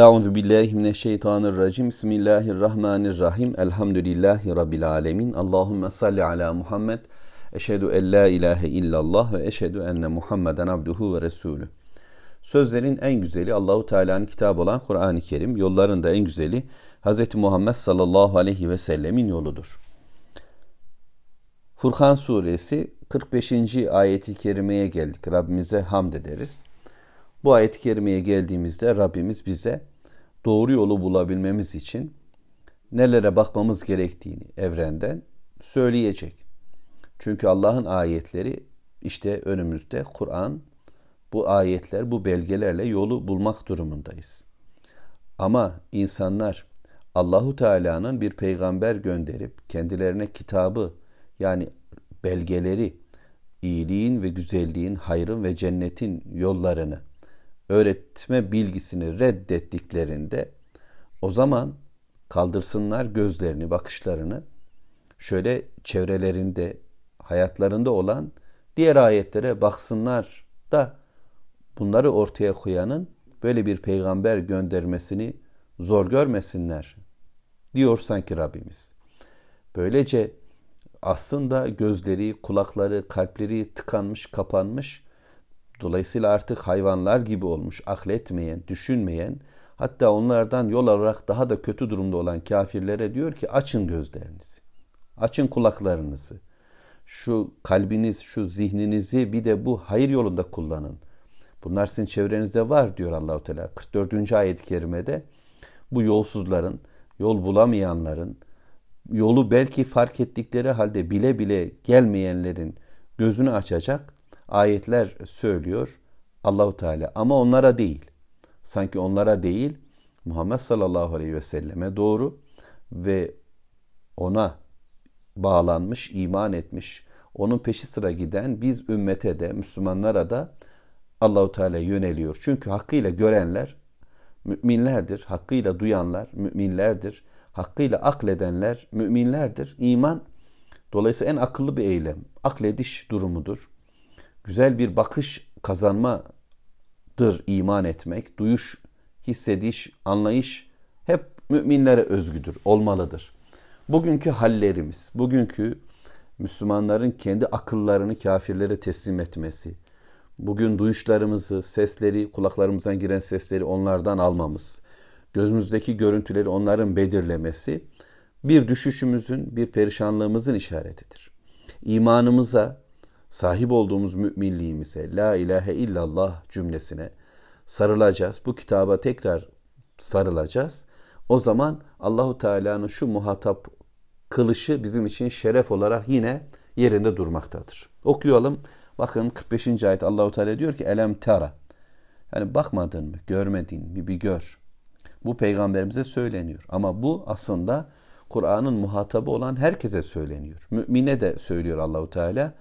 Euzubillahimineşşeytanirracim. Bismillahirrahmanirrahim. Elhamdülillahi Rabbil alemin. Allahümme salli ala Muhammed. Eşhedü en la ilahe illallah ve eşhedü enne Muhammeden abduhu ve resulü. Sözlerin en güzeli Allahu Teala'nın kitabı olan Kur'an-ı Kerim. Yolların da en güzeli Hz. Muhammed sallallahu aleyhi ve sellemin yoludur. Furkan suresi 45. ayeti kerimeye geldik. Rabbimize hamd ederiz. Bu ayet-i kerimeye geldiğimizde Rabbimiz bize doğru yolu bulabilmemiz için nelere bakmamız gerektiğini evrenden söyleyecek. Çünkü Allah'ın ayetleri işte önümüzde Kur'an, bu ayetler, bu belgelerle yolu bulmak durumundayız. Ama insanlar Allahu Teala'nın bir peygamber gönderip kendilerine kitabı, yani belgeleri, iyiliğin ve güzelliğin, hayrın ve cennetin yollarını, öğretme bilgisini reddettiklerinde o zaman kaldırsınlar gözlerini, bakışlarını şöyle çevrelerinde, hayatlarında olan diğer ayetlere baksınlar da bunları ortaya koyanın böyle bir peygamber göndermesini zor görmesinler diyor sanki Rabbimiz. Böylece aslında gözleri, kulakları, kalpleri tıkanmış, kapanmış, dolayısıyla artık hayvanlar gibi olmuş, akletmeyen, düşünmeyen, hatta onlardan yol alarak daha da kötü durumda olan kafirlere diyor ki açın gözlerinizi, açın kulaklarınızı, şu kalbiniz, şu zihninizi bir de bu hayır yolunda kullanın. Bunlar sizin çevrenizde var diyor Allah-u Teala. 44. ayet-i kerimede bu yolsuzların, yol bulamayanların, yolu belki fark ettikleri halde bile bile gelmeyenlerin gözünü açacak ayetler söylüyor Allahu Teala, ama onlara değil. Sanki onlara değil, Muhammed sallallahu aleyhi ve selleme doğru ve ona bağlanmış, iman etmiş, onun peşi sıra giden biz ümmete de, Müslümanlara da Allahu Teala yöneliyor. Çünkü hakkıyla görenler müminlerdir, hakkıyla duyanlar müminlerdir, hakkıyla akledenler müminlerdir. İman dolayısıyla en akıllı bir eylem, aklediş durumudur. Güzel bir bakış kazanmadır iman etmek. Duyuş, hissediş, anlayış hep müminlere özgüdür, olmalıdır. Bugünkü hallerimiz, bugünkü Müslümanların kendi akıllarını kafirlere teslim etmesi, bugün duyuşlarımızı, sesleri, kulaklarımızdan giren sesleri onlardan almamız, gözümüzdeki görüntüleri onların belirlemesi bir düşüşümüzün, bir perişanlığımızın işaretidir. İmanımıza, sahip olduğumuz müminliğimize, la ilahe illallah cümlesine sarılacağız. Bu kitaba tekrar sarılacağız. O zaman Allahu Teala'nın şu muhatap kılışı bizim için şeref olarak yine yerinde durmaktadır. Okuyalım. Bakın 45. ayet Allahu Teala diyor ki elem tara. Yani bakmadın mı, görmedin mi, bir gör. Bu peygamberimize söyleniyor. Ama bu aslında Kur'an'ın muhatabı olan herkese söyleniyor. Mümine de söylüyor Allahu Teala.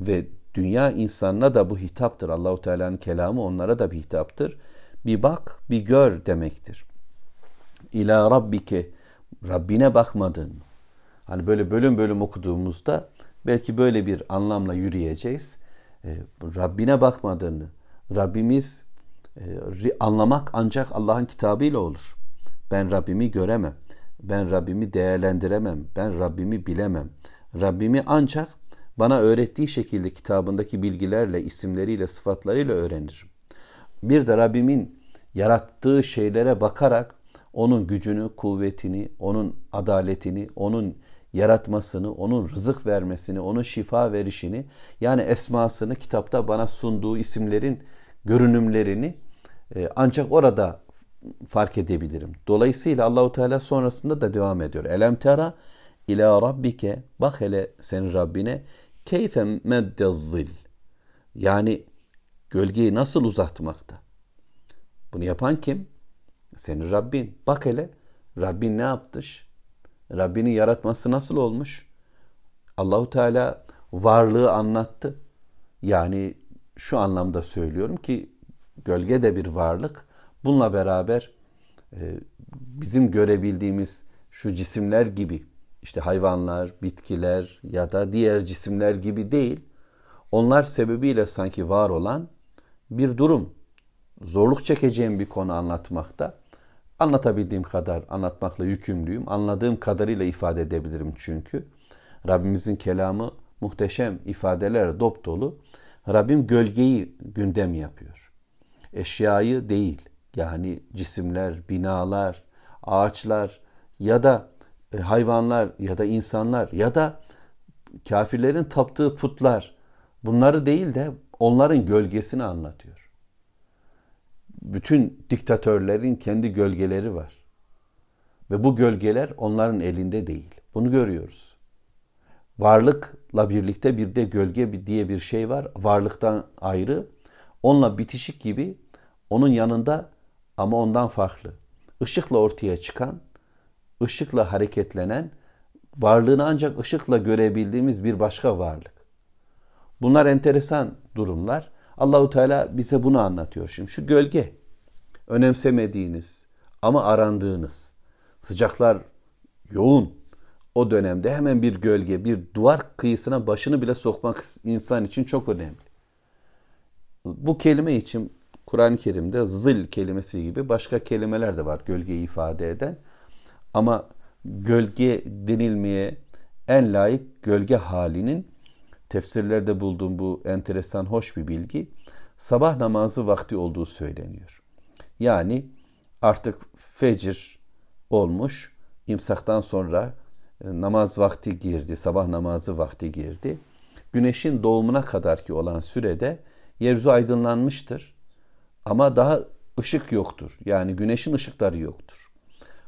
Ve dünya insanına da bu hitaptır. Allahu Teala'nın kelamı onlara da bir hitaptır. Bir bak, bir gör demektir. İlâ rabbike, Rabbine bakmadın mı? Hani böyle bölüm bölüm okuduğumuzda belki böyle bir anlamla yürüyeceğiz. Rabbine bakmadığını, Rabbimiz anlamak ancak Allah'ın kitabıyla olur. Ben Rabbimi göremem. Ben Rabbimi değerlendiremem. Ben Rabbimi bilemem. Rabbimi ancak bana öğrettiği şekilde kitabındaki bilgilerle, isimleriyle, sıfatlarıyla öğrenirim. Bir de Rabbimin yarattığı şeylere bakarak onun gücünü, kuvvetini, onun adaletini, onun yaratmasını, onun rızık vermesini, onun şifa verişini, yani esmasını, kitapta bana sunduğu isimlerin görünümlerini ancak orada fark edebilirim. Dolayısıyla Allahu Teala sonrasında da devam ediyor. Elem tera ila rabbike, bak hele senin Rabbine, keyfe meddezzil, yani gölgeyi nasıl uzatmakta. Bunu yapan kim? Senin Rabbin. Bak hele Rabbin ne yapmış? Rabbinin yaratması nasıl olmuş? Allahu Teala varlığı anlattı. Yani şu anlamda söylüyorum ki gölge de bir varlık. Bununla beraber bizim görebildiğimiz şu cisimler gibi, İşte hayvanlar, bitkiler ya da diğer cisimler gibi değil. Onlar sebebiyle sanki var olan bir durum. Zorluk çekeceğim bir konu anlatmakta. Anlatabildiğim kadar anlatmakla yükümlüyüm. Anladığım kadarıyla ifade edebilirim çünkü. Rabbimizin kelamı muhteşem ifadelerle dopdolu. Rabbim gölgeyi gündem yapıyor. Eşyayı değil, yani cisimler, binalar, ağaçlar ya da hayvanlar ya da insanlar ya da kafirlerin taptığı putlar, bunları değil de onların gölgesini anlatıyor. Bütün diktatörlerin kendi gölgeleri var. Ve bu gölgeler onların elinde değil. Bunu görüyoruz. Varlıkla birlikte bir de gölge diye bir şey var. Varlıktan ayrı, onunla bitişik gibi, onun yanında ama ondan farklı. Işıkla ortaya çıkan, ışıkla hareketlenen, varlığını ancak ışıkla görebildiğimiz bir başka varlık. Bunlar enteresan durumlar. Allah-u Teala bize bunu anlatıyor. Şimdi şu gölge, önemsemediğiniz ama arandığınız, sıcaklar yoğun o dönemde hemen bir gölge, bir duvar kıyısına başını bile sokmak insan için çok önemli. Bu kelime için Kur'an-ı Kerim'de zil kelimesi gibi başka kelimeler de var gölgeyi ifade eden. Ama gölge denilmeye en layık gölge halinin, tefsirlerde bulduğum bu enteresan hoş bir bilgi, sabah namazı vakti olduğu söyleniyor. Yani artık fecir olmuş, imsaktan sonra namaz vakti girdi, sabah namazı vakti girdi. Güneşin doğumuna kadarki olan sürede yeryüzü aydınlanmıştır ama daha ışık yoktur. Yani güneşin ışıkları yoktur.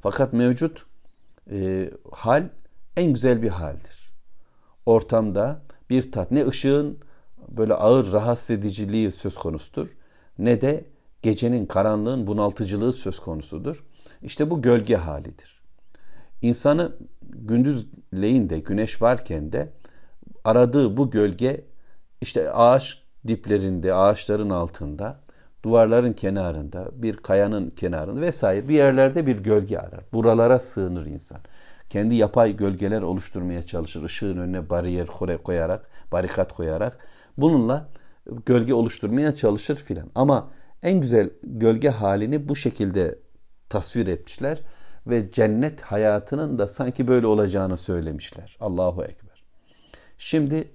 Fakat mevcut hal en güzel bir haldir. Ortamda bir tat, ne ışığın böyle ağır rahatsız ediciliği söz konusudur, ne de gecenin, karanlığın bunaltıcılığı söz konusudur. İşte bu gölge halidir. İnsanı gündüzleyin de, güneş varken de aradığı bu gölge işte ağaç diplerinde, ağaçların altında, duvarların kenarında, bir kayanın kenarında vesaire bir yerlerde bir gölge arar. Buralara sığınır insan. Kendi yapay gölgeler oluşturmaya çalışır. Işığın önüne bariyer koyarak, barikat koyarak bununla gölge oluşturmaya çalışır filan. Ama en güzel gölge halini bu şekilde tasvir etmişler ve cennet hayatının da sanki böyle olacağını söylemişler. Allahu Ekber. Şimdi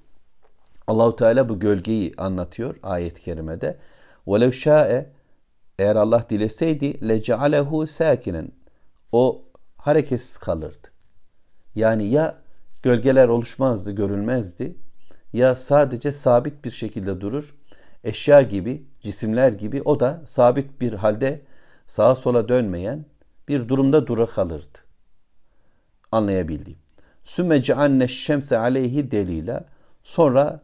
Allahu Teala bu gölgeyi anlatıyor ayet-i kerimede. وَلَوْ شَاءَ, eğer Allah dileseydi, لَجَعَلَهُ سَاكِنًا, o hareketsiz kalırdı. Yani ya gölgeler oluşmazdı, görülmezdi, ya sadece sabit bir şekilde durur. Eşya gibi, cisimler gibi o da sabit bir halde sağa sola dönmeyen bir durumda dura kalırdı. Anlayabildiğim. سُمَّ جَعَلْنَا الشَّمْسَ عَلَيْهِ دَلِيلًا, sonra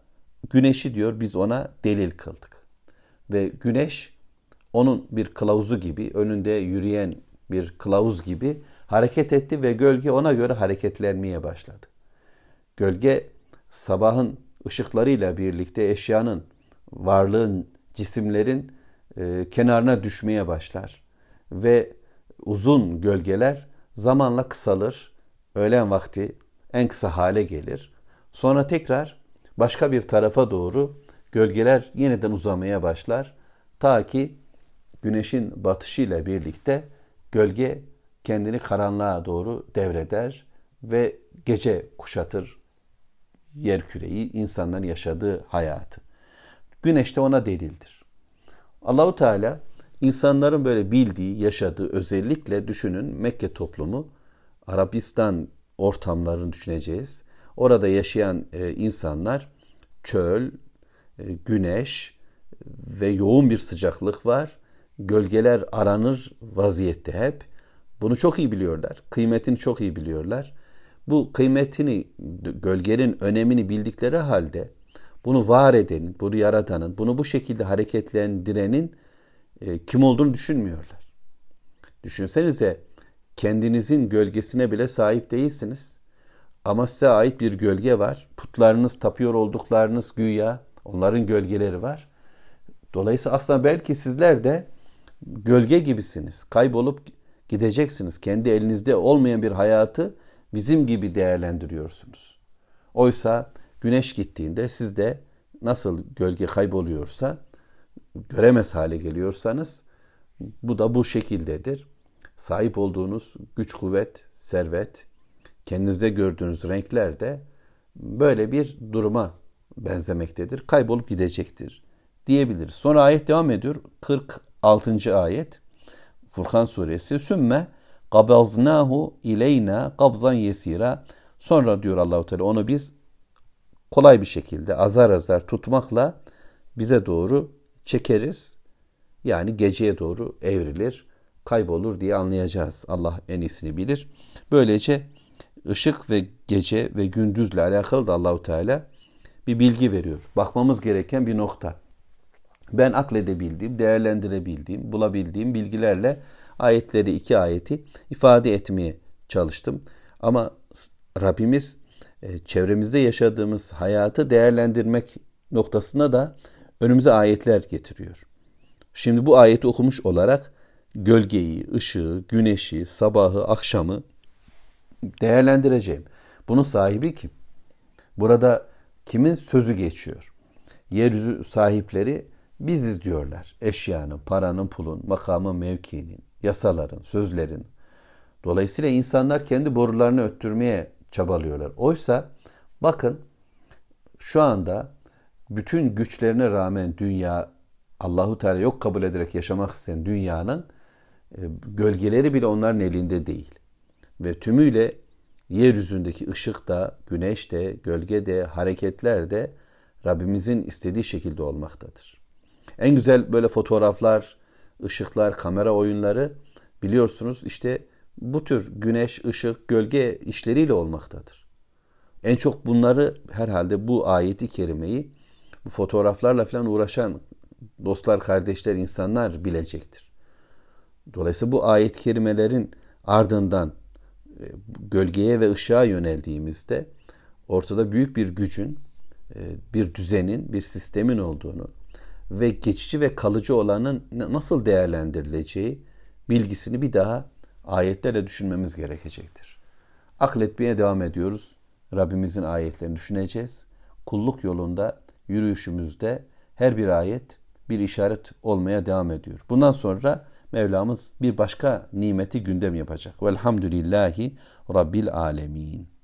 güneşi diyor biz ona delil kıldık. Ve güneş onun bir kılavuzu gibi, önünde yürüyen bir kılavuz gibi hareket etti ve gölge ona göre hareketlenmeye başladı. Gölge sabahın ışıklarıyla birlikte eşyanın, varlığın, cisimlerin kenarına düşmeye başlar. Ve uzun gölgeler zamanla kısalır, öğlen vakti en kısa hale gelir. Sonra tekrar başka bir tarafa doğru gölgeler yeniden uzamaya başlar. Ta ki güneşin batışıyla birlikte gölge kendini karanlığa doğru devreder ve gece kuşatır yerküreyi, insanların yaşadığı hayatı. Güneş de ona delildir. Allahu Teala insanların böyle bildiği, yaşadığı, özellikle düşünün Mekke toplumu, Arabistan ortamlarını düşüneceğiz. Orada yaşayan insanlar, çöl, güneş ve yoğun bir sıcaklık var. Gölgeler aranır vaziyette hep. Bunu çok iyi biliyorlar. Kıymetini çok iyi biliyorlar. Bu kıymetini, gölgenin önemini bildikleri halde bunu var edenin, bunu yaratanın, bunu bu şekilde hareketlendirenin kim olduğunu düşünmüyorlar. Düşünsenize, kendinizin gölgesine bile sahip değilsiniz. Ama size ait bir gölge var. Putlarınız, tapıyor olduklarınız güya, onların gölgeleri var. Dolayısıyla aslında belki sizler de gölge gibisiniz. Kaybolup gideceksiniz. Kendi elinizde olmayan bir hayatı bizim gibi değerlendiriyorsunuz. Oysa güneş gittiğinde siz de nasıl gölge kayboluyorsa, göremez hale geliyorsanız, bu da bu şekildedir. sahip olduğunuz güç, kuvvet, servet, kendinizde gördüğünüz renkler de böyle bir duruma benzemektedir. Kaybolup gidecektir diyebiliriz. Sonra ayet devam ediyor. 46. ayet Furkan suresi. Sümme kabaznâhu ileyna kabzan yesira. Sonra diyor Allahu Teala onu biz kolay bir şekilde azar azar tutmakla bize doğru çekeriz. Yani geceye doğru evrilir, kaybolur diye anlayacağız. Allah en iyisini bilir. Böylece ışık ve gece ve gündüzle alakalı da Allahu Teala bir bilgi veriyor. Bakmamız gereken bir nokta. Ben akledebildiğim, değerlendirebildiğim, bulabildiğim bilgilerle iki ayeti ifade etmeye çalıştım. Ama Rabbimiz çevremizde yaşadığımız hayatı değerlendirmek noktasına da önümüze ayetler getiriyor. Şimdi bu ayeti okumuş olarak gölgeyi, ışığı, güneşi, sabahı, akşamı değerlendireceğim. Bunun sahibi kim? Burada kimin sözü geçiyor? Yeryüzü sahipleri biziz diyorlar. Eşyanın, paranın, pulun, makamın, mevkinin, yasaların, sözlerin. Dolayısıyla insanlar kendi borularını öttürmeye çabalıyorlar. Oysa bakın şu anda bütün güçlerine rağmen dünya, Allahu Teala yok kabul ederek yaşamak isteyen dünyanın gölgeleri bile onların elinde değil. Ve tümüyle yeryüzündeki ışık da, güneş de, gölge de, hareketler de Rabbimizin istediği şekilde olmaktadır. En güzel böyle fotoğraflar, ışıklar, kamera oyunları biliyorsunuz işte bu tür güneş, ışık, gölge işleriyle olmaktadır. En çok bunları herhalde bu ayeti kerimeyi bu fotoğraflarla falan uğraşan dostlar, kardeşler, insanlar bilecektir. Dolayısıyla bu ayet-i kerimelerin ardından gölgeye ve ışığa yöneldiğimizde ortada büyük bir gücün, bir düzenin, bir sistemin olduğunu ve geçici ve kalıcı olanın nasıl değerlendirileceği bilgisini bir daha ayetlerle düşünmemiz gerekecektir. Akletmeye devam ediyoruz. Rabbimizin ayetlerini düşüneceğiz. Kulluk yolunda, yürüyüşümüzde her bir ayet bir işaret olmaya devam ediyor. Bundan sonra Mevlamız bir başka nimeti gündem yapacak. Velhamdülillahi Rabbil Alemin.